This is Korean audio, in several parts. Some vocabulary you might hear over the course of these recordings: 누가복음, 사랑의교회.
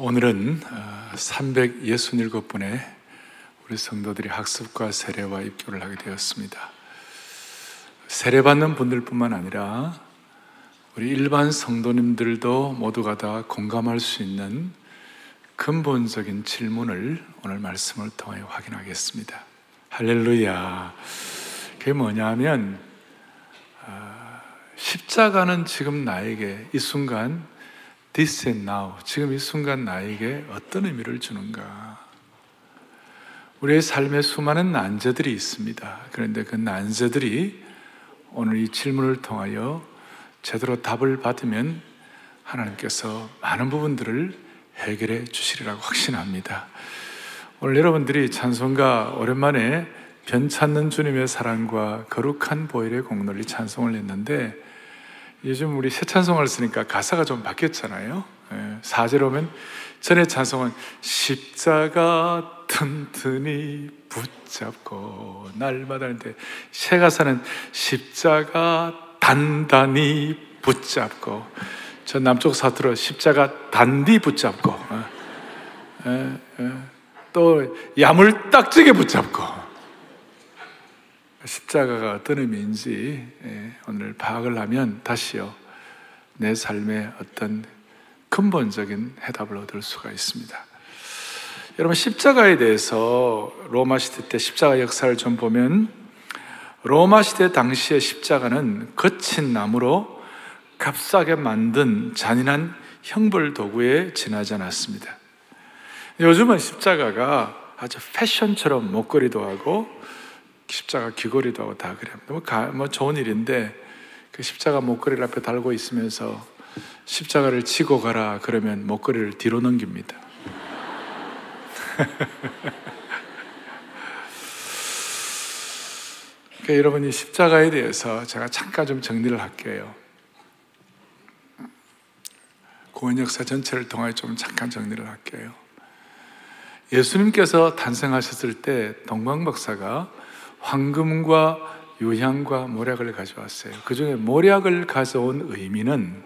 오늘은 367분의 우리 성도들이 학습과 세례와 입교를 하게 되었습니다. 세례받는 분들뿐만 아니라 우리 일반 성도님들도 모두가 다 공감할 수 있는 근본적인 질문을 오늘 말씀을 통해 확인하겠습니다. 할렐루야. 그게 뭐냐면 십자가는 지금 나에게 이 순간 This and now, 지금 이 순간 나에게 어떤 의미를 주는가? 우리의 삶에 수많은 난제들이 있습니다. 그런데 그 난제들이 오늘 이 질문을 통하여 제대로 답을 받으면 하나님께서 많은 부분들을 해결해 주시리라고 확신합니다. 오늘 여러분들이 찬송가 오랜만에 변찾는 주님의 사랑과 거룩한 보혈의 공로를 찬송을 했는데 요즘 우리 새 찬송을 쓰니까 가사가 좀 바뀌었잖아요. 4절 오면 전에 찬송은 십자가 튼튼히 붙잡고 날마다 하는데 새 가사는 십자가 단단히 붙잡고, 저 남쪽 사투로 십자가 단디 붙잡고, 또 야물딱지게 붙잡고. 십자가가 어떤 의미인지 오늘 파악을 하면 다시요 내 삶의 어떤 근본적인 해답을 얻을 수가 있습니다. 여러분, 십자가에 대해서 로마 시대 때 십자가 역사를 좀 보면, 로마 시대 당시의 십자가는 거친 나무로 값싸게 만든 잔인한 형벌 도구에 지나지 않았습니다. 요즘은 십자가가 아주 패션처럼 목걸이도 하고 십자가 귀걸이도 하고 다 그래요. 뭐 좋은 일인데 그 십자가 목걸이를 앞에 달고 있으면서 십자가를 치고 가라 그러면 목걸이를 뒤로 넘깁니다. 그러니까 여러분이 십자가에 대해서 제가 잠깐 좀 정리를 할게요. 고원 역사 전체를 통해 좀 잠깐 정리를 할게요. 예수님께서 탄생하셨을 때 동방 박사가 황금과 유향과 모략을 가져왔어요. 그 중에 모략을 가져온 의미는,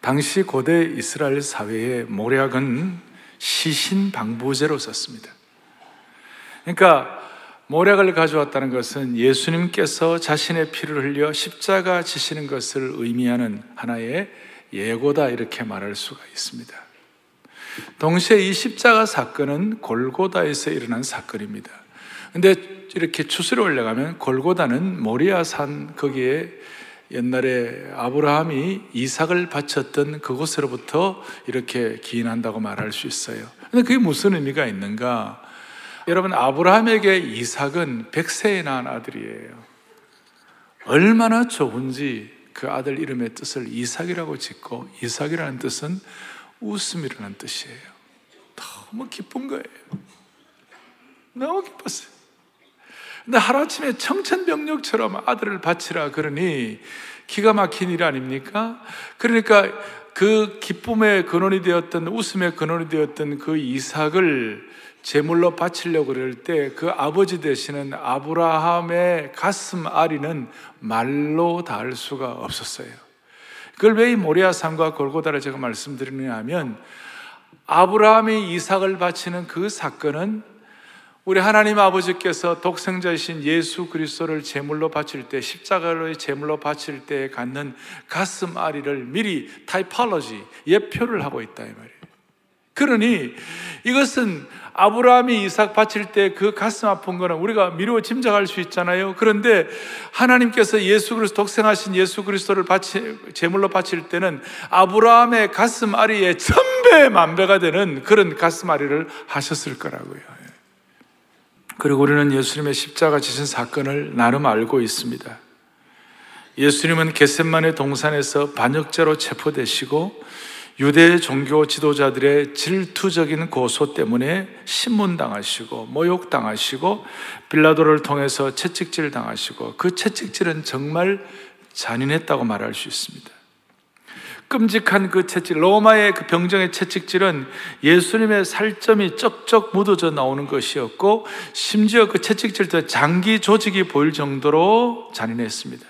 당시 고대 이스라엘 사회의 모략은 시신방부제로 썼습니다. 그러니까 모략을 가져왔다는 것은 예수님께서 자신의 피를 흘려 십자가 지시는 것을 의미하는 하나의 예고다, 이렇게 말할 수가 있습니다. 동시에 이 십자가 사건은 골고다에서 일어난 사건입니다. 근데 이렇게 추수로 올라가면 골고다는 모리아산, 거기에 옛날에 아브라함이 이삭을 바쳤던 그곳으로부터 이렇게 기인한다고 말할 수 있어요. 근데 그게 무슨 의미가 있는가? 여러분, 아브라함에게 이삭은 100세에 낳은 아들이에요. 얼마나 좋은지 그 아들 이름의 뜻을 이삭이라고 짓고, 이삭이라는 뜻은 웃음이라는 뜻이에요. 너무 기쁜 거예요. 너무 기뻤어요. 근데 하루아침에 청천벽력처럼 아들을 바치라 그러니 기가 막힌 일 아닙니까? 그러니까 그 기쁨의 근원이 되었던, 웃음의 근원이 되었던 그 이삭을 제물로 바치려고 그럴 때 그 아버지 되시는 아브라함의 가슴 아리는 말로 닿을 수가 없었어요. 그걸 왜 이 모리아산과 골고다를 제가 말씀드리느냐 하면, 아브라함이 이삭을 바치는 그 사건은 우리 하나님 아버지께서 독생자이신 예수 그리스도를 제물로 바칠 때, 십자가로의 제물로 바칠 때에 갖는 가슴 아리를 미리 타이팔로지, 예표를 하고 있다 이 말이에요. 그러니 이것은 아브라함이 이삭 바칠 때 그 가슴 아픈 거는 우리가 미루어 짐작할 수 있잖아요. 그런데 하나님께서 예수 그리스도, 독생하신 예수 그리스도를 제물로 바칠 때는 아브라함의 가슴 아리에 천배 만배가 되는 그런 가슴 아리를 하셨을 거라고요. 그리고 우리는 예수님의 십자가 지신 사건을 나름 알고 있습니다. 예수님은 겟세마네 동산에서 반역자로 체포되시고 유대 종교 지도자들의 질투적인 고소 때문에 신문당하시고 모욕당하시고 빌라도를 통해서 채찍질당하시고, 그 채찍질은 정말 잔인했다고 말할 수 있습니다. 끔찍한 그 채찍, 로마의 그 병정의 채찍질은 예수님의 살점이 쩍쩍 묻어져 나오는 것이었고, 심지어 그 채찍질도 장기 조직이 보일 정도로 잔인했습니다.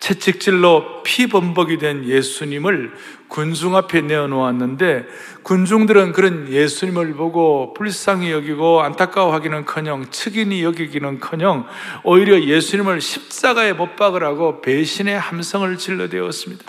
채찍질로 피범벅이 된 예수님을 군중 앞에 내어놓았는데, 군중들은 그런 예수님을 보고 불쌍히 여기고 안타까워하기는커녕, 측인이 여기기는커녕 오히려 예수님을 십자가에 못 박으라고 배신의 함성을 질러대었습니다.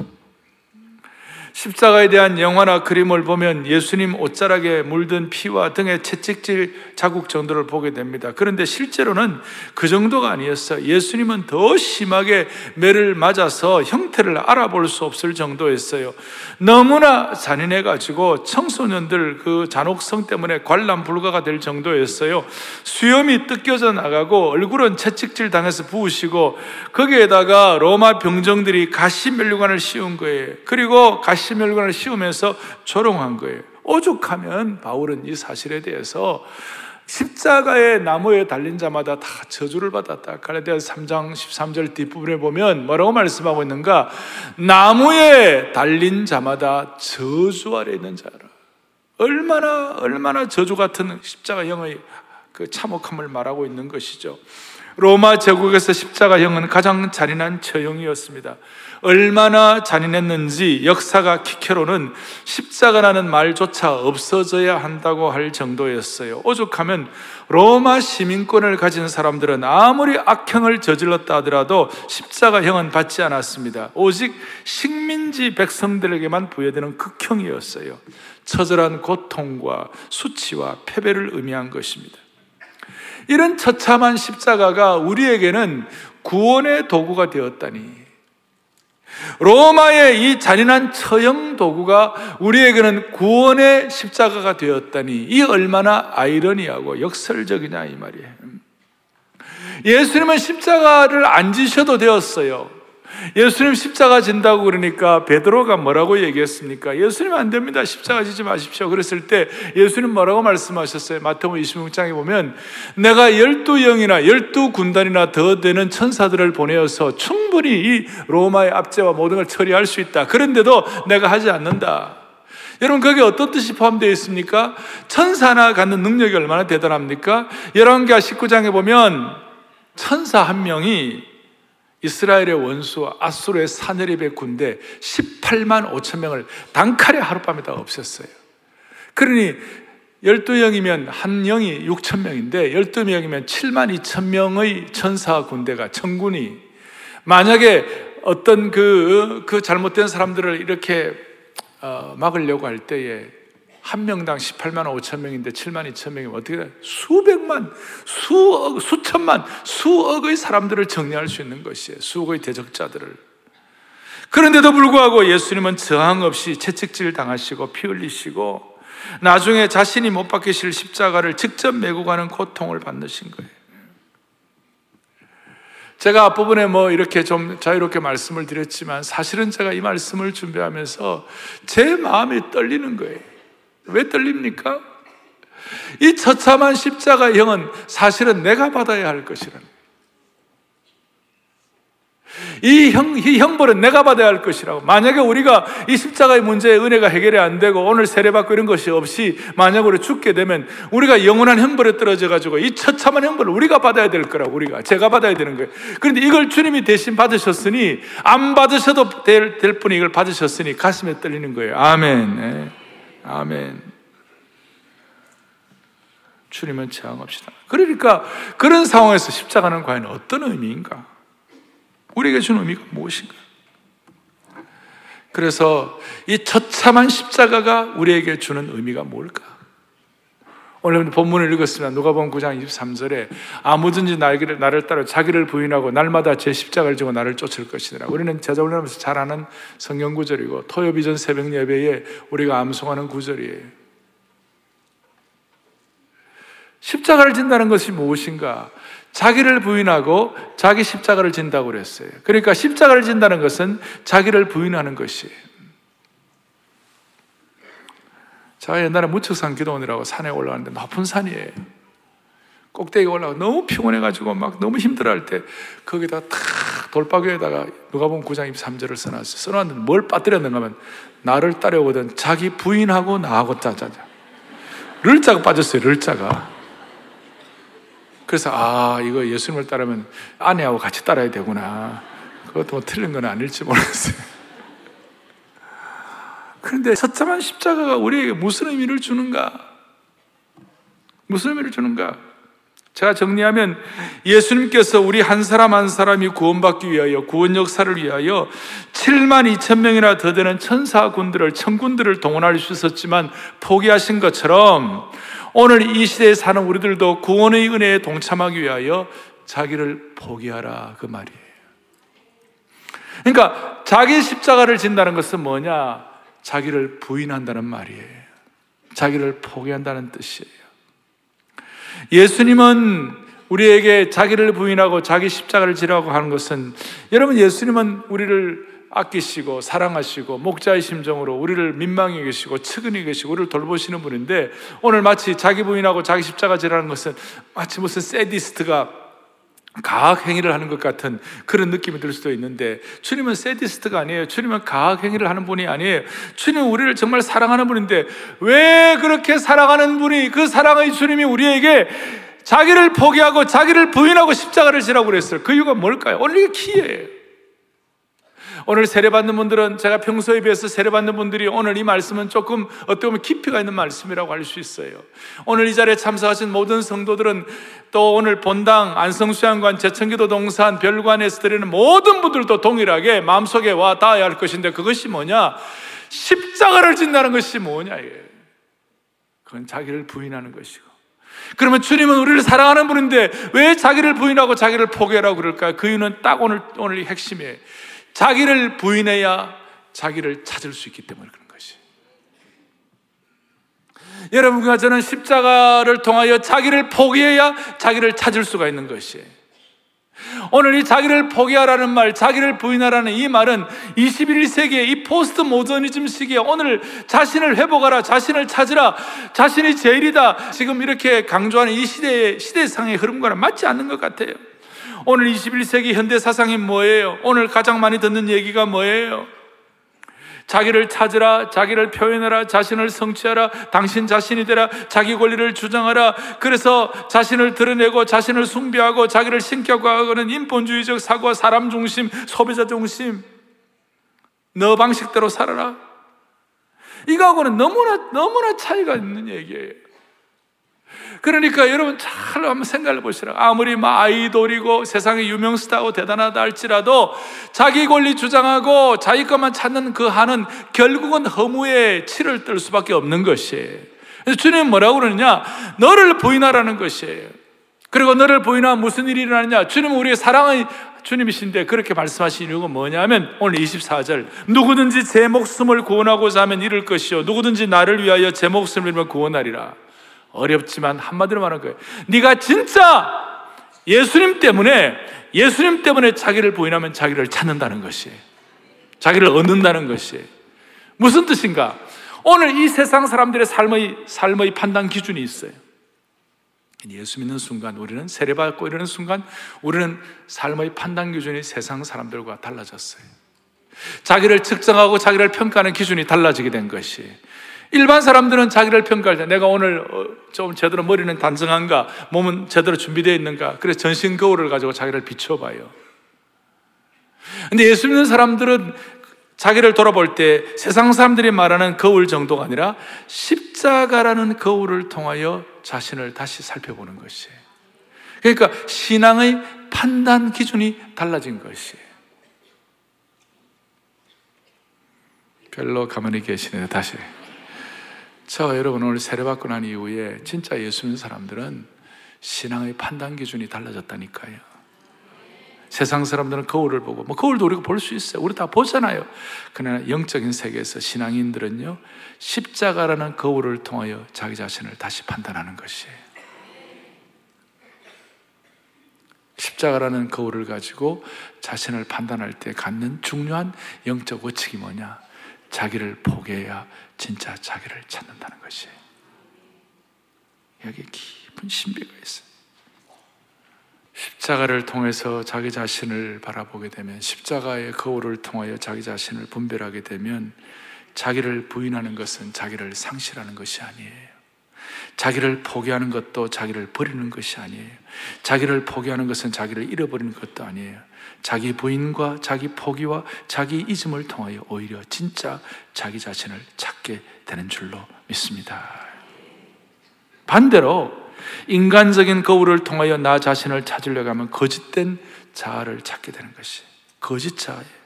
십자가에 대한 영화나 그림을 보면 예수님 옷자락에 물든 피와 등의 채찍질 자국 정도를 보게 됩니다. 그런데 실제로는 그 정도가 아니었어요. 예수님은 더 심하게 매를 맞아서 형태를 알아볼 수 없을 정도였어요. 너무나 잔인해가지고 청소년들 그 잔혹성 때문에 관람 불가가 될 정도였어요. 수염이 뜯겨져 나가고 얼굴은 채찍질 당해서 부으시고, 거기에다가 로마 병정들이 가시면류관을 씌운 거예요. 그리고 가시면류관을 씌우면서 조롱한 거예요. 오죽하면 바울은 이 사실에 대해서 십자가의 나무에 달린 자마다 다 저주를 받았다, 갈라디아서 3장 13절 뒷부분에 보면 뭐라고 말씀하고 있는가? 나무에 달린 자마다 저주 아래 있는 자라. 얼마나 저주 같은 십자가형의 그 참혹함을 말하고 있는 것이죠. 로마 제국에서 십자가형은 가장 잔인한 처형이었습니다. 얼마나 잔인했는지 역사가 키케로는 십자가라는 말조차 없어져야 한다고 할 정도였어요. 오죽하면 로마 시민권을 가진 사람들은 아무리 악행을 저질렀다 하더라도 십자가형은 받지 않았습니다. 오직 식민지 백성들에게만 부여되는 극형이었어요. 처절한 고통과 수치와 패배를 의미한 것입니다. 이런 처참한 십자가가 우리에게는 구원의 도구가 되었다니, 로마의 이 잔인한 처형 도구가 우리에게는 구원의 십자가가 되었다니, 이 얼마나 아이러니하고 역설적이냐 이 말이에요. 예수님은 십자가를 안 지셔도 되었어요. 예수님 십자가 진다고 그러니까 베드로가 뭐라고 얘기했습니까? 예수님 안 됩니다. 십자가 지지 마십시오. 그랬을 때 예수님 뭐라고 말씀하셨어요? 마태복음 26장에 보면, 내가 12영이나 12군단이나 더 되는 천사들을 보내어서 충분히 이 로마의 압제와 모든 걸 처리할 수 있다. 그런데도 내가 하지 않는다. 여러분, 거기에 어떤 뜻이 포함되어 있습니까? 천사나 갖는 능력이 얼마나 대단합니까? 열왕기하 19장에 보면 천사 한 명이 이스라엘의 원수 아수르의 사내립의 군대 18만 5천 명을 단칼에 하룻밤에 다 없앴어요. 그러니 12명이면 한 명이 6천 명인데 12명이면 7만 2천 명의 천사 군대가, 천군이 만약에 어떤 그 잘못된 사람들을 이렇게 막으려고 할 때에 한 명당 18만 5천 명인데 7만 2천 명이면 어떻게 돼요? 수백만, 수억, 수천만, 수억의 사람들을 정리할 수 있는 것이에요. 수억의 대적자들을. 그런데도 불구하고 예수님은 저항 없이 채찍질 당하시고 피 흘리시고 나중에 자신이 못 박히실 십자가를 직접 메고 가는 고통을 받으신 거예요. 제가 앞부분에 뭐 이렇게 좀 자유롭게 말씀을 드렸지만, 사실은 제가 이 말씀을 준비하면서 제 마음이 떨리는 거예요. 왜 떨립니까? 이 처참한 십자가형은 사실은 내가 받아야 할 것이라는 거예요. 이 형벌은 내가 받아야 할 것이라고. 만약에 우리가 이 십자가의 문제에 은혜가 해결이 안 되고 오늘 세례받고 이런 것이 없이 만약 우리 죽게 되면 우리가 영원한 형벌에 떨어져가지고 이 처참한 형벌을 우리가 받아야 될 거라고, 제가 받아야 되는 거예요. 그런데 이걸 주님이 대신 받으셨으니, 안 받으셔도 될 분이 이걸 받으셨으니 가슴에 떨리는 거예요. 아멘. 네. 아멘. 주님은 저항 없이 당한다. 그러니까 그런 상황에서 십자가는 과연 어떤 의미인가? 우리에게 준 의미가 무엇인가? 그래서 이 처참한 십자가가 우리에게 주는 의미가 뭘까? 오늘 본문을 읽었습니다. 누가복음 9장 23절에 아무든지 나를 따라 자기를 부인하고 날마다 제 십자가를 지고 나를 쫓을 것이더라. 우리는 제자 훈련하면서 잘 아는 성경 구절이고, 토요일 이전 새벽 예배에 우리가 암송하는 구절이에요. 십자가를 진다는 것이 무엇인가? 자기를 부인하고 자기 십자가를 진다고 그랬어요. 그러니까 십자가를 진다는 것은 자기를 부인하는 것이에요. 제가 옛날에 무척산 기도원이라고 산에 올라가는데, 높은 산이에요. 꼭대기에 올라가고 너무 피곤해가지고 막 너무 힘들어할 때 거기다 탁 돌바교에다가 누가복음 9장 23절을 써놨어요. 써놨는데 뭘 빠뜨렸는가 하면, 나를 따라오거든 자기 부인하고 나하고 를 자가 빠졌어요. 를 자가. 그래서 이거 예수님을 따르면 아내하고 같이 따라야 되구나. 그것도 뭐 틀린 건 아닐지 모르겠어요. 그런데 처참한 십자가가 우리에게 무슨 의미를 주는가? 무슨 의미를 주는가? 제가 정리하면 예수님께서 우리 한 사람 한 사람이 구원받기 위하여, 구원 역사를 위하여 72,000명이나 더 되는 천사군들을, 천군들을 동원할 수 있었지만 포기하신 것처럼 오늘 이 시대에 사는 우리들도 구원의 은혜에 동참하기 위하여 자기를 포기하라, 그 말이에요. 그러니까 자기 십자가를 진다는 것은 뭐냐? 자기를 부인한다는 말이에요. 자기를 포기한다는 뜻이에요. 예수님은 우리에게 자기를 부인하고 자기 십자가를 지라고 하는 것은, 여러분 예수님은 우리를 아끼시고 사랑하시고 목자의 심정으로 우리를 민망히 계시고 측은히 계시고 우리를 돌보시는 분인데, 오늘 마치 자기 부인하고 자기 십자가 지라는 것은 마치 무슨 새디스트가 가학행위를 하는 것 같은 그런 느낌이 들 수도 있는데, 주님은 새디스트가 아니에요. 주님은 가학행위를 하는 분이 아니에요. 주님은 우리를 정말 사랑하는 분인데, 왜 그렇게 사랑하는 분이, 그 사랑의 주님이 우리에게 자기를 포기하고 자기를 부인하고 십자가를 지라고 그랬어요? 그 이유가 뭘까요? 오늘 이게 키예요. 오늘 세례받는 분들은, 제가 평소에 비해서 세례받는 분들이 오늘 이 말씀은 조금 어떻게 보면 깊이가 있는 말씀이라고 할 수 있어요. 오늘 이 자리에 참석하신 모든 성도들은, 또 오늘 본당, 안성수양관, 제천기도 동산, 별관에서 드리는 모든 분들도 동일하게 마음속에 와 닿아야 할 것인데, 그것이 뭐냐? 십자가를 진다는 것이 뭐냐? 그건 자기를 부인하는 것이고, 그러면 주님은 우리를 사랑하는 분인데 왜 자기를 부인하고 자기를 포기하라고 그럴까요? 그 이유는 딱 오늘 이 핵심이에요. 자기를 부인해야 자기를 찾을 수 있기 때문에 그런 것이. 여러분과 저는 십자가를 통하여 자기를 포기해야 자기를 찾을 수가 있는 것이에요. 오늘 이 자기를 포기하라는 말, 자기를 부인하라는 이 말은 21세기의 이 포스트 모더니즘 시기에 오늘 자신을 회복하라, 자신을 찾으라, 자신이 제일이다, 지금 이렇게 강조하는 이 시대의 시대상의 흐름과는 맞지 않는 것 같아요. 오늘 21세기 현대사상이 뭐예요? 오늘 가장 많이 듣는 얘기가 뭐예요? 자기를 찾으라, 자기를 표현하라, 자신을 성취하라, 당신 자신이 되라, 자기 권리를 주장하라. 그래서 자신을 드러내고 자신을 숭배하고 자기를 신격화하는 인본주의적 사고와 사람 중심, 소비자 중심, 너 방식대로 살아라. 이거하고는 너무나 차이가 있는 얘기예요. 그러니까 여러분 잘 한번 생각해 보시라. 아무리 아이돌이고 세상의 유명 스타고 대단하다 할지라도 자기 권리 주장하고 자기 것만 찾는 그 한은 결국은 허무에 치를 뜰 수밖에 없는 것이에요. 그래서 주님은 뭐라고 그러느냐? 너를 부인하라는 것이에요. 그리고 너를 부인하면 무슨 일이 일어나느냐? 주님은 우리의 사랑의 주님이신데 그렇게 말씀하신 이유가 뭐냐면, 오늘 24절, 누구든지 제 목숨을 구원하고자 하면 잃을 것이요, 누구든지 나를 위하여 제 목숨을 잃으면 구원하리라. 어렵지만 한마디로 말한 거예요. 네가 진짜 예수님 때문에 자기를 부인하면 자기를 찾는다는 것이에요. 자기를 얻는다는 것이에요. 무슨 뜻인가? 오늘 이 세상 사람들의 삶의 판단 기준이 있어요. 예수 믿는 순간, 우리는 세례받고 이러는 순간 우리는 삶의 판단 기준이 세상 사람들과 달라졌어요. 자기를 측정하고 자기를 평가하는 기준이 달라지게 된 것이에요. 일반 사람들은 자기를 평가할 때, 내가 오늘 좀 제대로 머리는 단정한가, 몸은 제대로 준비되어 있는가, 그래서 전신 거울을 가지고 자기를 비춰봐요. 근데 예수 믿는 사람들은 자기를 돌아볼 때 세상 사람들이 말하는 거울 정도가 아니라 십자가라는 거울을 통하여 자신을 다시 살펴보는 것이에요. 그러니까 신앙의 판단 기준이 달라진 것이에요. 별로 가만히 계시네요. 다시. 저 여러분 오늘 세례받고 난 이후에 진짜 예수 믿는 사람들은 신앙의 판단 기준이 달라졌다니까요. 세상 사람들은 거울을 보고, 거울도 우리가 볼 수 있어요. 우리 다 보잖아요. 그러나 영적인 세계에서 신앙인들은요, 십자가라는 거울을 통하여 자기 자신을 다시 판단하는 것이에요. 십자가라는 거울을 가지고 자신을 판단할 때 갖는 중요한 영적 원칙이 뭐냐? 자기를 포기해야 진짜 자기를 찾는다는 것이에요. 여기 깊은 신비가 있어요. 십자가를 통해서 자기 자신을 바라보게 되면, 십자가의 거울을 통하여 자기 자신을 분별하게 되면, 자기를 부인하는 것은 자기를 상실하는 것이 아니에요. 자기를 포기하는 것도 자기를 버리는 것이 아니에요. 자기를 포기하는 것은 자기를 잃어버리는 것도 아니에요. 자기 부인과 자기 포기와 자기 잊음을 통하여 오히려 진짜 자기 자신을 찾게 되는 줄로 믿습니다. 반대로 인간적인 거울을 통하여 나 자신을 찾으려고 하면 거짓된 자아를 찾게 되는 것이 거짓 자아예요.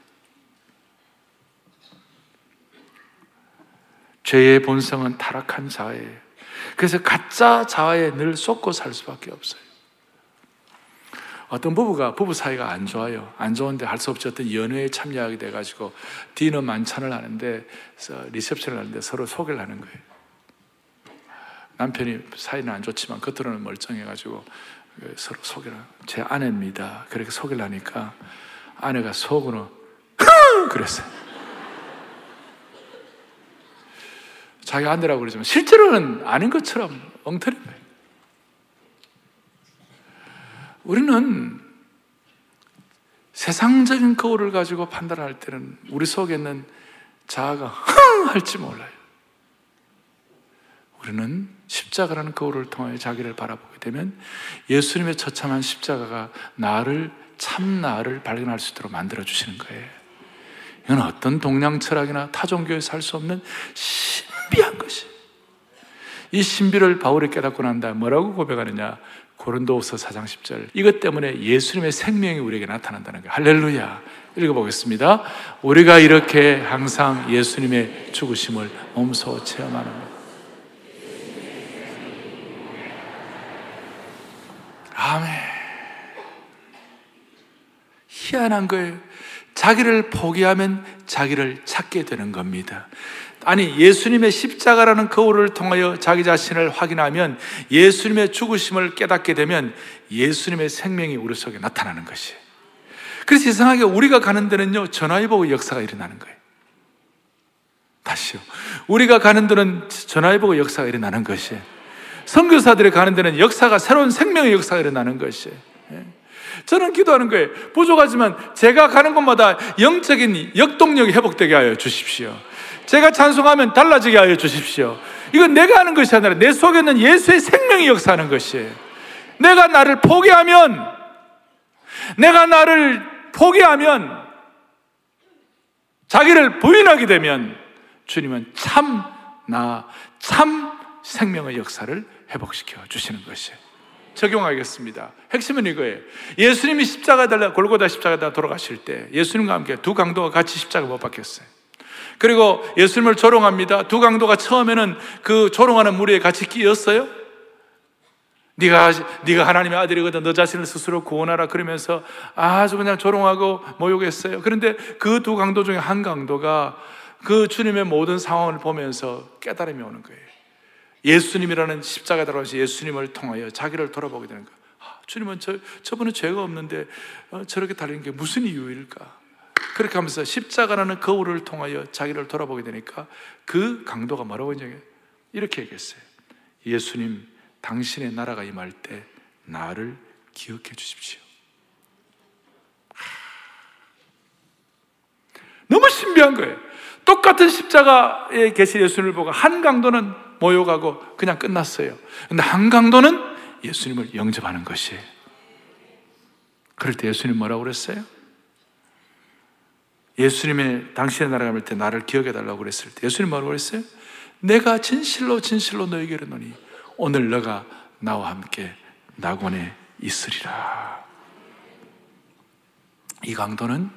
죄의 본성은 타락한 자아예요. 그래서 가짜 자아에 늘 속고 살 수밖에 없어요. 어떤 부부 사이가 안 좋아요. 안 좋은데 할 수 없이 어떤 연회에 참여하게 돼가지고 디너 만찬을 하는데, 리셉션을 하는데 서로 소개를 하는 거예요. 남편이 사이는 안 좋지만 겉으로는 멀쩡해가지고 서로 소개를, 제 아내입니다. 그렇게 소개를 하니까 아내가 속으로 그랬어요. 자기 아내라고 그러지만 실제로는 아닌 것처럼 엉터리인 거예요. 우리는 세상적인 거울을 가지고 판단할 때는 우리 속에 있는 자아가 할지 몰라요. 우리는 십자가라는 거울을 통하여 자기를 바라보게 되면 예수님의 처참한 십자가가 참 나를 발견할 수 있도록 만들어주시는 거예요. 이건 어떤 동양 철학이나 타종교에서 할 수 없는 신비한 것이에요. 이 신비를 바울이 깨닫고 난 다음 뭐라고 고백하느냐? 고린도후서 4장 10절. 이것 때문에 예수님의 생명이 우리에게 나타난다는 거예요. 할렐루야. 읽어보겠습니다. 우리가 이렇게 항상 예수님의 죽으심을 몸소 체험하는 거예요. 아멘. 희한한 거예요. 자기를 포기하면 자기를 찾게 되는 겁니다. 아니, 예수님의 십자가라는 거울을 통하여 자기 자신을 확인하면, 예수님의 죽으심을 깨닫게 되면 예수님의 생명이 우리 속에 나타나는 것이에요. 그래서 이상하게 우리가 가는 데는요, 전화위복의 역사가 일어나는 거예요. 다시요, 우리가 가는 데는 전화위복의 역사가 일어나는 것이에요. 선교사들이 가는 데는 새로운 생명의 역사가 일어나는 것이에요. 저는 기도하는 거예요. 부족하지만 제가 가는 곳마다 영적인 역동력이 회복되게 하여 주십시오. 제가 찬송하면 달라지게 하여 주십시오. 이건 내가 하는 것이 아니라 내 속에 있는 예수의 생명이 역사하는 것이에요. 내가 나를 포기하면 자기를 부인하게 되면 주님은 참 생명의 역사를 회복시켜 주시는 것이에요. 적용하겠습니다. 핵심은 이거예요. 예수님이 골고다 십자가에 돌아가실 때 예수님과 함께 두 강도가 같이 십자가 못 박혔어요. 그리고 예수님을 조롱합니다. 두 강도가 처음에는 그 조롱하는 무리에 같이 끼었어요. 네가 하나님의 아들이거든 너 자신을 스스로 구원하라 그러면서 아주 그냥 조롱하고 모욕했어요. 그런데 그 두 강도 중에 한 강도가 그 주님의 모든 상황을 보면서 깨달음이 오는 거예요. 예수님이라는 십자가에 달려서 예수님을 통하여 자기를 돌아보게 되는 거예요. 주님은 저분은 죄가 없는데 저렇게 달리는 게 무슨 이유일까? 그렇게 하면서 십자가라는 거울을 통하여 자기를 돌아보게 되니까 그 강도가 뭐라고 했냐면 이렇게 얘기했어요. 예수님, 당신의 나라가 임할 때 나를 기억해 주십시오. 너무 신비한 거예요. 똑같은 십자가에 계신 예수님을 보고 한 강도는 모욕하고 그냥 끝났어요. 근데 한 강도는 예수님을 영접하는 것이에요. 그럴 때 예수님 뭐라고 그랬어요? 예수님의 당신의 나라가 올 때 나를 기억해달라고 그랬을 때 예수님 뭐라고 그랬어요? 내가 진실로 너에게 이르노니 오늘 너가 나와 함께 낙원에 있으리라. 이 강도는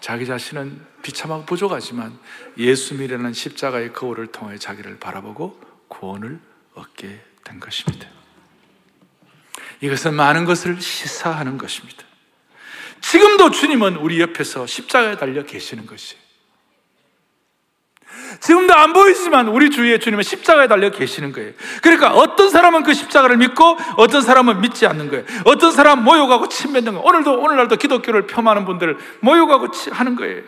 자기 자신은 비참하고 부족하지만 예수님이라는 십자가의 거울을 통해 자기를 바라보고 구원을 얻게 된 것입니다. 이것은 많은 것을 시사하는 것입니다. 지금도 주님은 우리 옆에서 십자가에 달려 계시는 것이에요. 지금도 안 보이지만 우리 주위에 주님은 십자가에 달려 계시는 거예요. 그러니까 어떤 사람은 그 십자가를 믿고 어떤 사람은 믿지 않는 거예요. 어떤 사람은 모욕하고 침뱉는 거예요. 오늘날도 기독교를 폄하하는 분들을 모욕하고 하는 거예요.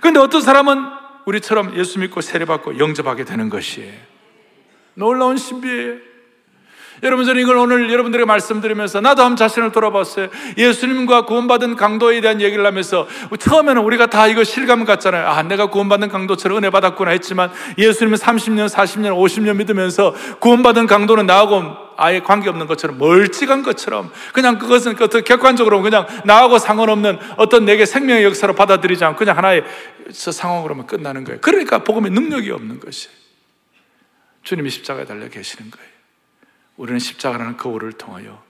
그런데 어떤 사람은 우리처럼 예수 믿고 세례받고 영접하게 되는 것이에요. 놀라운 신비예요. 여러분, 저는 이걸 오늘 여러분들에게 말씀드리면서 나도 한번 자신을 돌아봤어요. 예수님과 구원받은 강도에 대한 얘기를 하면서 처음에는 우리가 다 이거 실감 같잖아요. 아, 내가 구원받은 강도처럼 은혜 받았구나 했지만, 예수님은 30년, 40년, 50년 믿으면서 구원받은 강도는 나하고 아예 관계없는 것처럼, 멀찍한 것처럼, 그냥 그것은 객관적으로 그냥 나하고 상관없는 어떤 내게 생명의 역사로 받아들이지 않고 그냥 하나의 상황으로만 끝나는 거예요. 그러니까 복음의 능력이 없는 것이에요. 주님이 십자가에 달려 계시는 거예요. 우리는 십자가라는 그 오를 통하여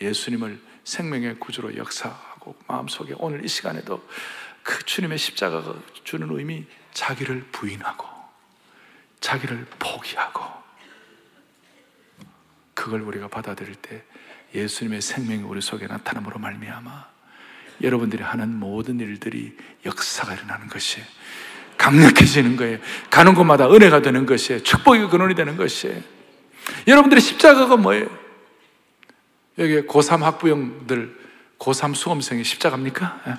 예수님을 생명의 구주로 역사하고, 마음속에 오늘 이 시간에도 그 주님의 십자가가 주는 의미, 자기를 부인하고 자기를 포기하고, 그걸 우리가 받아들일 때 예수님의 생명이 우리 속에 나타남으로 말미암아 여러분들이 하는 모든 일들이 역사가 일어나는 것이에요. 강력해지는 거예요. 가는 곳마다 은혜가 되는 것이에요. 축복의 근원이 되는 것이에요. 여러분들의 십자가가 뭐예요? 여기 고3 학부형들, 고3 수험생이 십자가입니까? 예.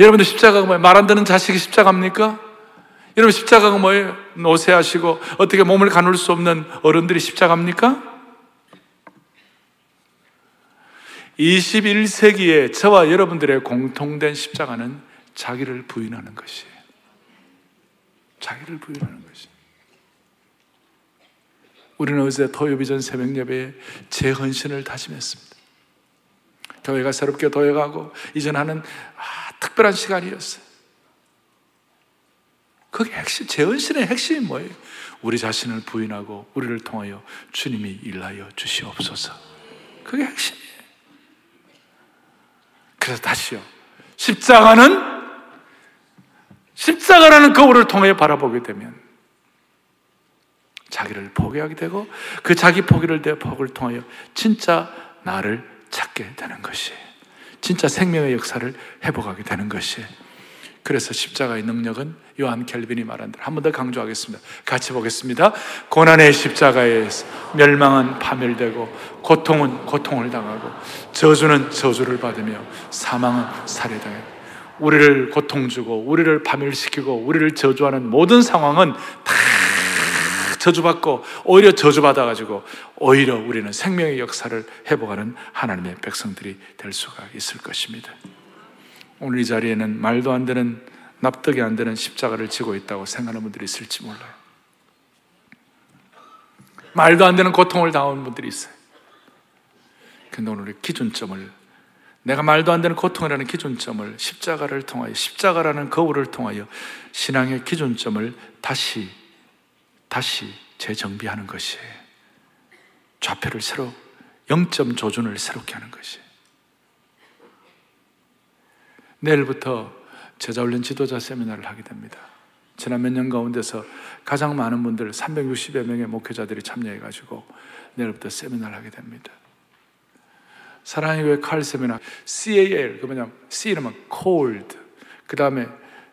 여러분들 십자가가 뭐예요? 말 안 듣는 자식이 십자가입니까? 여러분 십자가가 뭐예요? 노쇠하시고 어떻게 몸을 가눌 수 없는 어른들이 십자가입니까? 21세기에 저와 여러분들의 공통된 십자가는 자기를 부인하는 것이에요. 자기를 부인하는 것이에요. 우리는 어제 토요비전 새벽 예배에 재헌신을 다짐했습니다. 교회가 새롭게 도약하고 이전하는 특별한 시간이었어요. 그게 핵심, 재헌신의 핵심이 뭐예요? 우리 자신을 부인하고 우리를 통하여 주님이 일하여 주시옵소서. 그게 핵심이에요. 그래서 다시요, 십자가라는 거울을 통해 바라보게 되면 자기를 포기하게 되고, 그 자기 포기를 통하여 진짜 나를 찾게 되는 것이에요. 진짜 생명의 역사를 회복하게 되는 것이에요. 그래서 십자가의 능력은 요한 켈빈이 말한 대로, 한 번 더 강조하겠습니다. 같이 보겠습니다. 고난의 십자가에 멸망은 파멸되고, 고통은 고통을 당하고, 저주는 저주를 받으며, 사망은 살해당하고, 우리를 고통 주고 우리를 파멸시키고 우리를 저주하는 모든 상황은 다 저주받고, 오히려 저주받아가지고 오히려 우리는 생명의 역사를 회복하는 하나님의 백성들이 될 수가 있을 것입니다. 오늘 이 자리에는 말도 안 되는, 납득이 안 되는 십자가를 지고 있다고 생각하는 분들이 있을지 몰라요. 말도 안 되는 고통을 당하는 분들이 있어요. 근데 오늘 우리 기준점을, 내가 말도 안 되는 고통이라는 기준점을 십자가를 통하여, 십자가라는 거울을 통하여 신앙의 기준점을 다시 재정비하는 것이에요. 좌표를 새로, 영점 조준을 새롭게 하는 것이에요. 내일부터 제자훈련 지도자 세미나를 하게 됩니다. 지난 몇 년 가운데서 가장 많은 분들, 360여 명의 목회자들이 참여해가지고 내일부터 세미나를 하게 됩니다. 사랑의 교회 칼 세미나, CAL, 그 뭐냐면 C는 뭐 cold, 그 다음에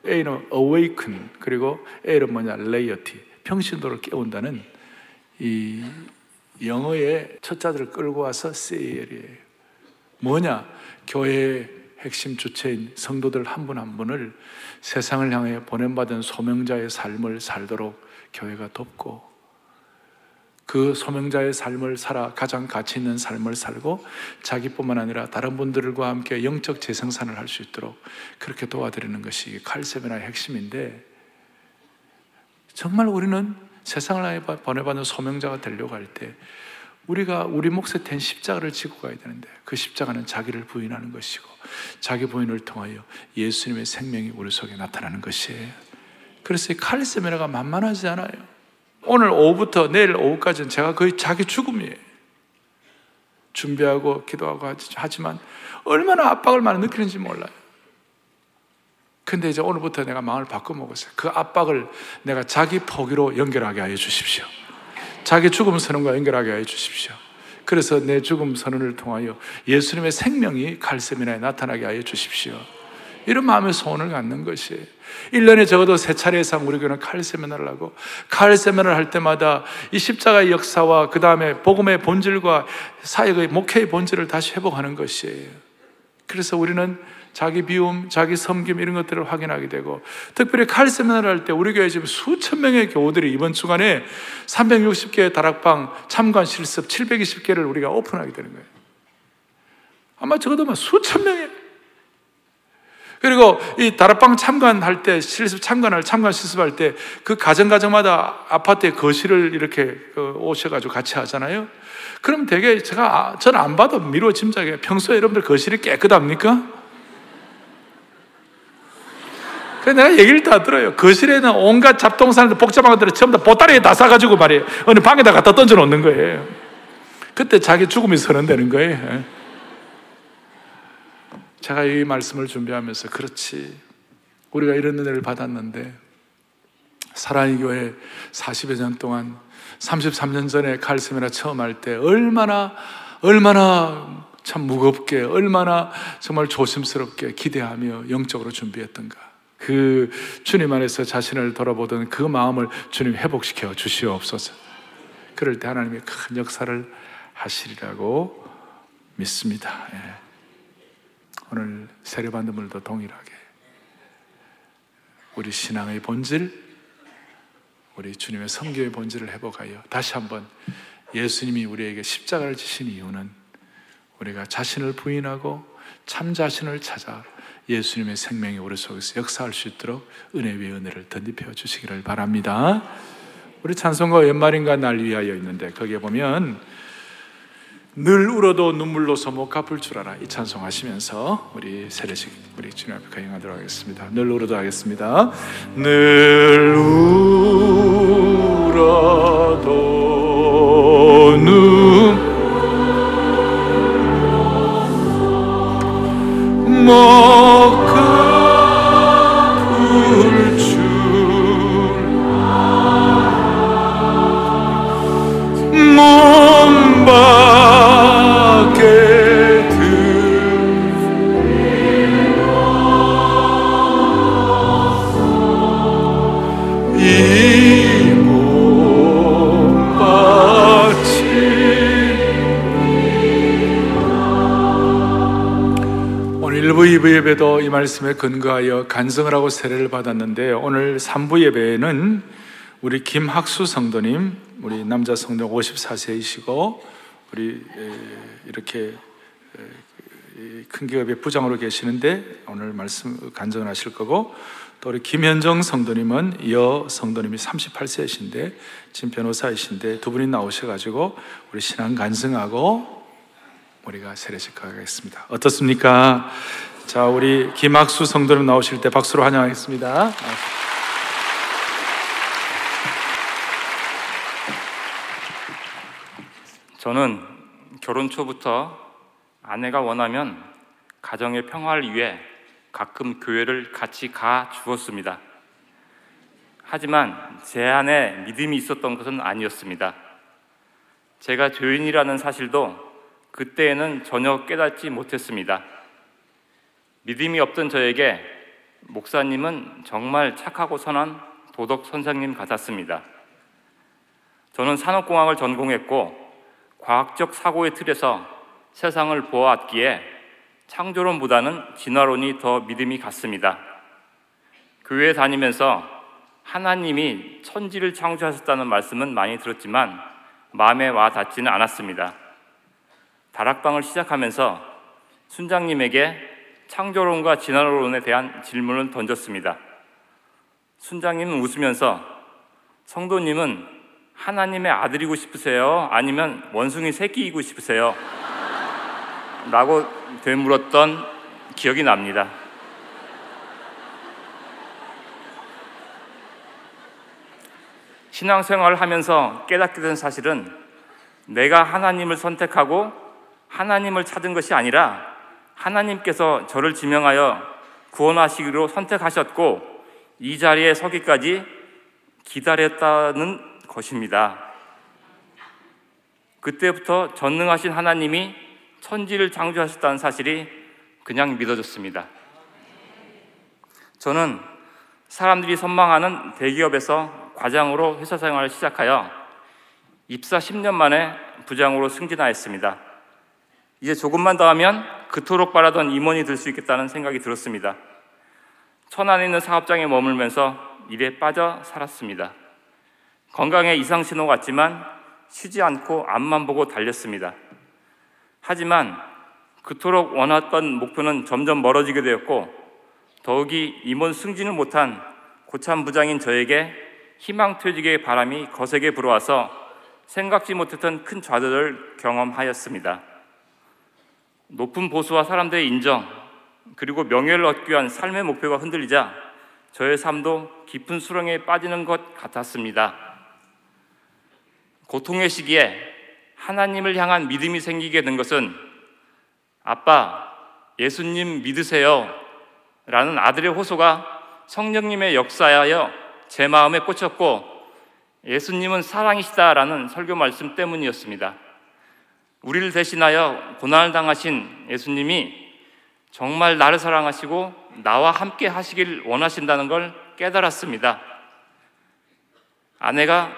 A는 awaken, 그리고 L은 뭐냐, laity, 평신도를 깨운다는 이 영어의 첫자들을 끌고 와서 CAL이에요. 뭐냐, 교회의 핵심 주체인 성도들 한 분 한 분을 세상을 향해 보냄받은 소명자의 삶을 살도록 교회가 돕고, 그 소명자의 삶을 살아 가장 가치 있는 삶을 살고, 자기뿐만 아니라 다른 분들과 함께 영적 재생산을 할 수 있도록 그렇게 도와드리는 것이 칼세미나의 핵심인데, 정말 우리는 세상을 향해 보내받는 소명자가 되려고 할 때 우리가 우리 몫에 댄 십자가를 지고 가야 되는데, 그 십자가는 자기를 부인하는 것이고, 자기 부인을 통하여 예수님의 생명이 우리 속에 나타나는 것이에요. 그래서 이 칼세미나가 만만하지 않아요. 오늘 오후부터 내일 오후까지는 제가 거의 자기 죽음이에요. 준비하고 기도하고 하지만 얼마나 압박을 많이 느끼는지 몰라요. 근데 이제 오늘부터 내가 마음을 바꿔먹었어요. 그 압박을 내가 자기 포기로 연결하게 하여 주십시오. 자기 죽음 선언과 연결하게 하여 주십시오. 그래서 내 죽음 선언을 통하여 예수님의 생명이 칼세미나에 나타나게 하여 주십시오. 이런 마음의 소원을 갖는 것이에요. 1년에 적어도 3차례 이상 우리 교회는 칼세미나를 하고, 칼세미나를 할 때마다 이 십자가의 역사와 그 다음에 복음의 본질과 사역의, 목회의 본질을 다시 회복하는 것이에요. 그래서 우리는 자기 비움, 자기 섬김 이런 것들을 확인하게 되고, 특별히 칼세미나를 할 때 우리 교회 지금 수천 명의 교우들이 이번 주간에 360개의 다락방 참관 실습 720개를 우리가 오픈하게 되는 거예요. 아마 적어도 수천 명의. 그리고 이 다락방 참관할 때, 실습 참관할, 참관 실습할 때 그 가정마다 아파트의 거실을 이렇게 오셔가지고 같이 하잖아요. 그럼 되게 전 안 봐도 미루어 짐작해요. 평소에 여러분들 거실이 깨끗합니까? 그래서 내가 얘기를 다 들어요. 거실에는 온갖 잡동사는 복잡한 것들을 전부 다 보따리에 다 싸가지고 말이에요. 어느 방에다 갖다 던져 놓는 거예요. 그때 자기 죽음이 선언되는 거예요. 제가 이 말씀을 준비하면서, 그렇지, 우리가 이런 은혜를 받았는데 사랑의 교회 40여 년 동안, 33년 전에 갈세미나 처음 할 때 얼마나 참 무겁게, 얼마나 정말 조심스럽게 기대하며 영적으로 준비했던가. 그 주님 안에서 자신을 돌아보던 그 마음을 주님 회복시켜 주시옵소서. 그럴 때 하나님이 큰 역사를 하시리라고 믿습니다. 예. 오늘 세례받는 분들도 동일하게 우리 신앙의 본질, 우리 주님의 성교의 본질을 회복하여 다시 한번, 예수님이 우리에게 십자가를 지신 이유는 우리가 자신을 부인하고 참 자신을 찾아 예수님의 생명이 우리 속에서 역사할 수 있도록 은혜 위에 은혜를 덧입혀 주시기를 바랍니다. 우리 찬송가 "옛말인가 날 위하여" 있는데, 거기에 보면 "늘 울어도 눈물로서 못 갚을 줄 알아" 이 찬송 하시면서 우리 세례식 우리 주님 앞에 가행하도록 하겠습니다. 늘 울어도 하겠습니다. 늘 울어도 눈물로서 못 갚을 줄 알아 밖에 들리노소 이 몸바치리라. 오늘 1부 2부 예배도 이 말씀에 근거하여 간증을 하고 세례를 받았는데, 오늘 3부 예배에는 우리 김학수 성도님, 우리 남자 성도 54세이시고 우리 이렇게 큰 기업의 부장으로 계시는데 오늘 말씀 간증을 하실 거고, 또 우리 김현정 성도님은 여 성도님이 38세이신데 지금 변호사이신데, 두 분이 나오셔가지고 우리 신앙 간증하고 우리가 세례식 가겠습니다. 어떻습니까? 자, 우리 김학수 성도님 나오실 때 박수로 환영하겠습니다. 저는 결혼 초부터 아내가 원하면 가정의 평화를 위해 가끔 교회를 같이 가 주었습니다. 하지만 제 안에 믿음이 있었던 것은 아니었습니다. 제가 죄인이라는 사실도 그때에는 전혀 깨닫지 못했습니다. 믿음이 없던 저에게 목사님은 정말 착하고 선한 도덕 선생님 같았습니다. 저는 산업공학을 전공했고 과학적 사고의 틀에서 세상을 보아왔기에 창조론보다는 진화론이 더 믿음이 갔습니다. 교회에 다니면서 하나님이 천지를 창조하셨다는 말씀은 많이 들었지만 마음에 와 닿지는 않았습니다. 다락방을 시작하면서 순장님에게 창조론과 진화론에 대한 질문을 던졌습니다. 순장님은 웃으면서 "성도님은 하나님의 아들이고 싶으세요? 아니면 원숭이 새끼이고 싶으세요? 라고 되물었던 기억이 납니다. 신앙생활을 하면서 깨닫게 된 사실은 내가 하나님을 선택하고 하나님을 찾은 것이 아니라 하나님께서 저를 지명하여 구원하시기로 선택하셨고 이 자리에 서기까지 기다렸다는 것입니다. 그때부터 전능하신 하나님이 천지를 창조하셨다는 사실이 그냥 믿어졌습니다. 저는 사람들이 선망하는 대기업에서 과장으로 회사 생활을 시작하여 입사 10년 만에 부장으로 승진하였습니다. 이제 조금만 더 하면 그토록 바라던 임원이 될 수 있겠다는 생각이 들었습니다. 천안에 있는 사업장에 머물면서 일에 빠져 살았습니다. 건강에 이상신호가 왔지만 쉬지 않고 앞만 보고 달렸습니다. 하지만 그토록 원했던 목표는 점점 멀어지게 되었고, 더욱이 임원 승진을 못한 고참부장인 저에게 희망퇴직의 바람이 거세게 불어와서 생각지 못했던 큰 좌절을 경험하였습니다. 높은 보수와 사람들의 인정, 그리고 명예를 얻기 위한 삶의 목표가 흔들리자 저의 삶도 깊은 수렁에 빠지는 것 같았습니다. 고통의 시기에 하나님을 향한 믿음이 생기게 된 것은 아빠, 예수님 믿으세요 라는 아들의 호소가 성령님의 역사하여 제 마음에 꽂혔고, 예수님은 사랑이시다라는 설교 말씀 때문이었습니다. 우리를 대신하여 고난을 당하신 예수님이 정말 나를 사랑하시고 나와 함께 하시길 원하신다는 걸 깨달았습니다. 아내가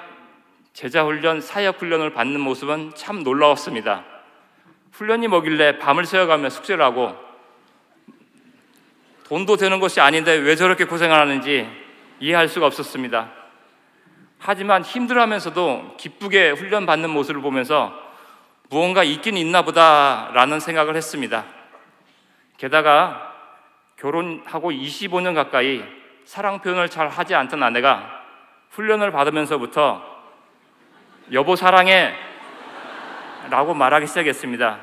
제자훈련, 사역훈련을 받는 모습은 참 놀라웠습니다. 훈련이 뭐길래 밤을 새워가며 숙제를 하고, 돈도 되는 것이 아닌데 왜 저렇게 고생을 하는지 이해할 수가 없었습니다. 하지만 힘들어하면서도 기쁘게 훈련받는 모습을 보면서 무언가 있긴 있나 보다라는 생각을 했습니다. 게다가 결혼하고 25년 가까이 사랑 표현을 잘 하지 않던 아내가 훈련을 받으면서부터 여보 사랑해 라고 말하기 시작했습니다.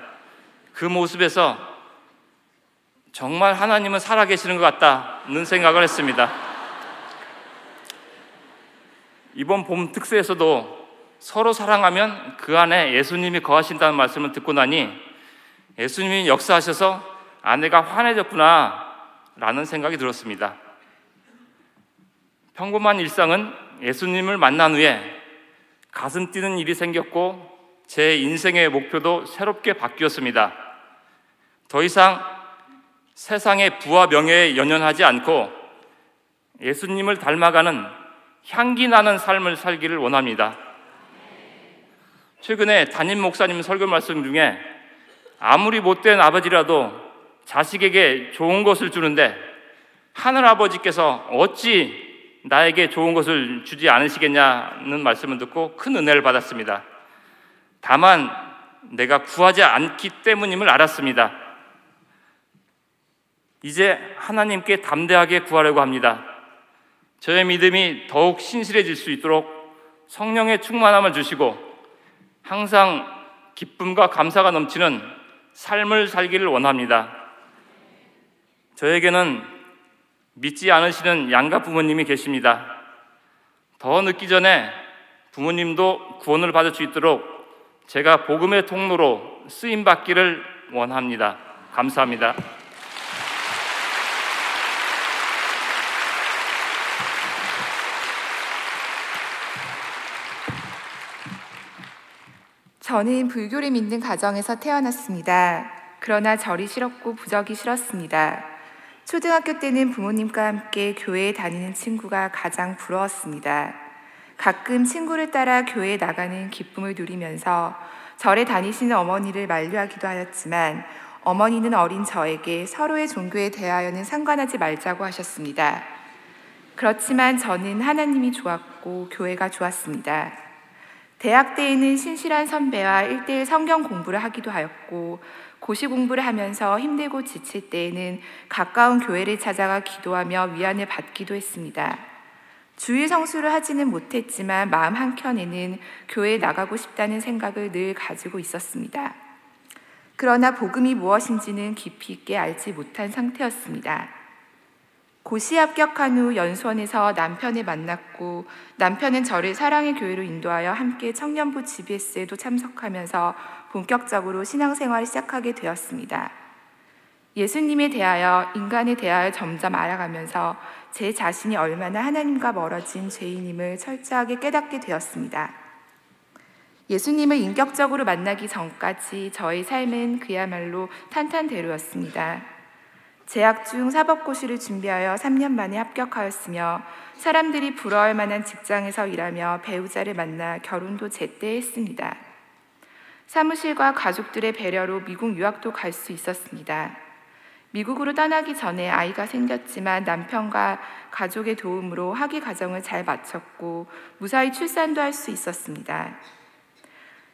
그 모습에서 정말 하나님은 살아계시는 것 같다는 생각을 했습니다. 이번 봄 특새에서도 서로 사랑하면 그 안에 예수님이 거하신다는 말씀을 듣고 나니 예수님이 역사하셔서 아내가 환해졌구나 라는 생각이 들었습니다. 평범한 일상은 예수님을 만난 후에 가슴 뛰는 일이 생겼고, 제 인생의 목표도 새롭게 바뀌었습니다. 더 이상 세상의 부와 명예에 연연하지 않고 예수님을 닮아가는 향기 나는 삶을 살기를 원합니다. 최근에 담임 목사님 설교 말씀 중에 아무리 못된 아버지라도 자식에게 좋은 것을 주는데 하늘 아버지께서 어찌 나에게 좋은 것을 주지 않으시겠냐는 말씀을 듣고 큰 은혜를 받았습니다. 다만 내가 구하지 않기 때문임을 알았습니다. 이제 하나님께 담대하게 구하려고 합니다. 저의 믿음이 더욱 신실해질 수 있도록 성령의 충만함을 주시고 항상 기쁨과 감사가 넘치는 삶을 살기를 원합니다. 저에게는 믿지 않으시는 양가 부모님이 계십니다. 더 늦기 전에 부모님도 구원을 받을 수 있도록 제가 복음의 통로로 쓰임받기를 원합니다. 감사합니다. 저는 불교를 믿는 가정에서 태어났습니다. 그러나 절이 싫었고 부적이 싫었습니다. 초등학교 때는 부모님과 함께 교회에 다니는 친구가 가장 부러웠습니다. 가끔 친구를 따라 교회에 나가는 기쁨을 누리면서 절에 다니시는 어머니를 만류하기도 하였지만, 어머니는 어린 저에게 서로의 종교에 대하여는 상관하지 말자고 하셨습니다. 그렇지만 저는 하나님이 좋았고 교회가 좋았습니다. 대학 때에는 신실한 선배와 1:1 성경 공부를 하기도 하였고, 고시 공부를 하면서 힘들고 지칠 때에는 가까운 교회를 찾아가 기도하며 위안을 받기도 했습니다. 주일 성수를 하지는 못했지만 마음 한켠에는 교회에 나가고 싶다는 생각을 늘 가지고 있었습니다. 그러나 복음이 무엇인지는 깊이 있게 알지 못한 상태였습니다. 고시 합격한 후 연수원에서 남편을 만났고, 남편은 저를 사랑의 교회로 인도하여 함께 청년부 GBS에도 참석하면서 본격적으로 신앙생활을 시작하게 되었습니다. 예수님에 대하여, 인간에 대하여 점점 알아가면서 제 자신이 얼마나 하나님과 멀어진 죄인임을 철저하게 깨닫게 되었습니다. 예수님을 인격적으로 만나기 전까지 저의 삶은 그야말로 탄탄대로였습니다. 재학 중 사법고시를 준비하여 3년 만에 합격하였으며, 사람들이 부러워할 만한 직장에서 일하며 배우자를 만나 결혼도 제때 했습니다. 사무실과 가족들의 배려로 미국 유학도 갈 수 있었습니다. 미국으로 떠나기 전에 아이가 생겼지만 남편과 가족의 도움으로 학위 과정을 잘 마쳤고 무사히 출산도 할 수 있었습니다.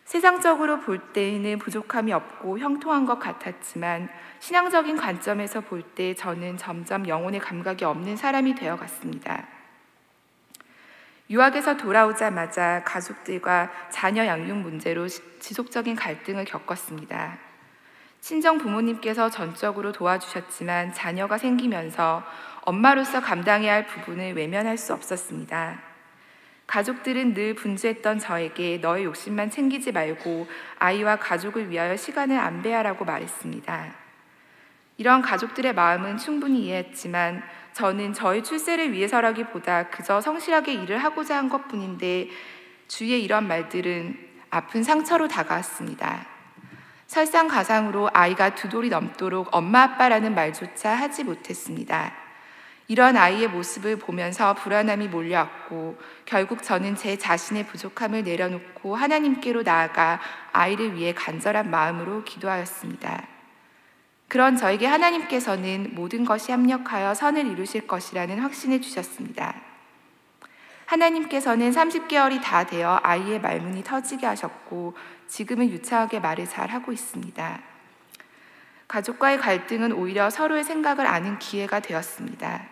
세상적으로 볼 때에는 부족함이 없고 형통한 것 같았지만 신앙적인 관점에서 볼 때 저는 점점 영혼의 감각이 없는 사람이 되어갔습니다. 유학에서 돌아오자마자 가족들과 자녀 양육 문제로 지속적인 갈등을 겪었습니다. 친정 부모님께서 전적으로 도와주셨지만 자녀가 생기면서 엄마로서 감당해야 할 부분을 외면할 수 없었습니다. 가족들은 늘 분주했던 저에게 너의 욕심만 챙기지 말고 아이와 가족을 위하여 시간을 안배하라고 말했습니다. 이런 가족들의 마음은 충분히 이해했지만 저는 저의 출세를 위해서라기보다 그저 성실하게 일을 하고자 한 것뿐인데 주위의 이런 말들은 아픈 상처로 다가왔습니다. 설상가상으로 아이가 두 돌이 넘도록 엄마 아빠라는 말조차 하지 못했습니다. 이런 아이의 모습을 보면서 불안함이 몰려왔고 결국 저는 제 자신의 부족함을 내려놓고 하나님께로 나아가 아이를 위해 간절한 마음으로 기도하였습니다. 그런 저에게 하나님께서는 모든 것이 합력하여 선을 이루실 것이라는 확신을 주셨습니다. 하나님께서는 30개월이 다 되어 아이의 말문이 터지게 하셨고 지금은 유창하게 말을 잘하고 있습니다. 가족과의 갈등은 오히려 서로의 생각을 아는 기회가 되었습니다.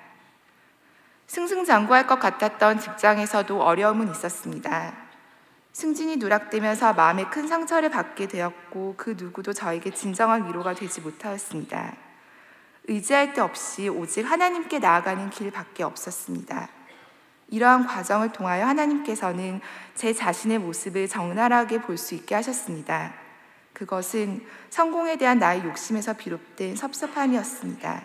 승승장구할 것 같았던 직장에서도 어려움은 있었습니다. 승진이 누락되면서 마음에 큰 상처를 받게 되었고 그 누구도 저에게 진정한 위로가 되지 못하였습니다. 의지할 데 없이 오직 하나님께 나아가는 길밖에 없었습니다. 이러한 과정을 통하여 하나님께서는 제 자신의 모습을 적나라하게 볼 수 있게 하셨습니다. 그것은 성공에 대한 나의 욕심에서 비롯된 섭섭함이었습니다.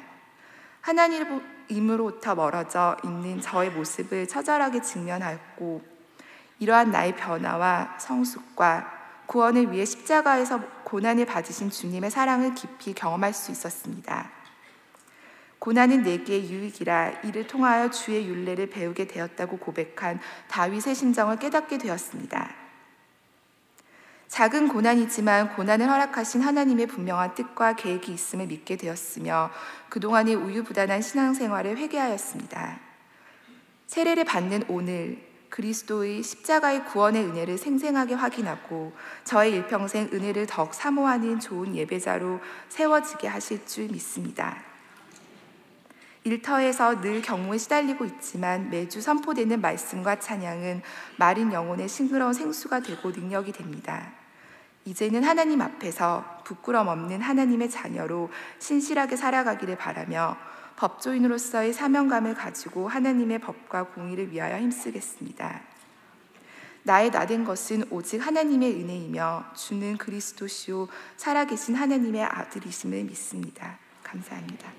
하나님으로부터 멀어져 있는 저의 모습을 처절하게 직면하였고 이러한 나의 변화와 성숙과 구원을 위해 십자가에서 고난을 받으신 주님의 사랑을 깊이 경험할 수 있었습니다. 고난은 내게 유익이라 이를 통하여 주의 율례를 배우게 되었다고 고백한 다윗의 심정을 깨닫게 되었습니다. 작은 고난이지만 고난을 허락하신 하나님의 분명한 뜻과 계획이 있음을 믿게 되었으며 그동안의 우유부단한 신앙생활을 회개하였습니다. 세례를 받는 오늘 그리스도의 십자가의 구원의 은혜를 생생하게 확인하고 저의 일평생 은혜를 더욱 사모하는 좋은 예배자로 세워지게 하실 줄 믿습니다. 일터에서 늘 경무에 시달리고 있지만 매주 선포되는 말씀과 찬양은 마린 영혼의 싱그러운 생수가 되고 능력이 됩니다. 이제는 하나님 앞에서 부끄럼 없는 하나님의 자녀로 신실하게 살아가기를 바라며 법조인으로서의 사명감을 가지고 하나님의 법과 공의를 위하여 힘쓰겠습니다. 나의 나된 것은 오직 하나님의 은혜이며 주는 그리스도시요 살아계신 하나님의 아들이심을 믿습니다. 감사합니다.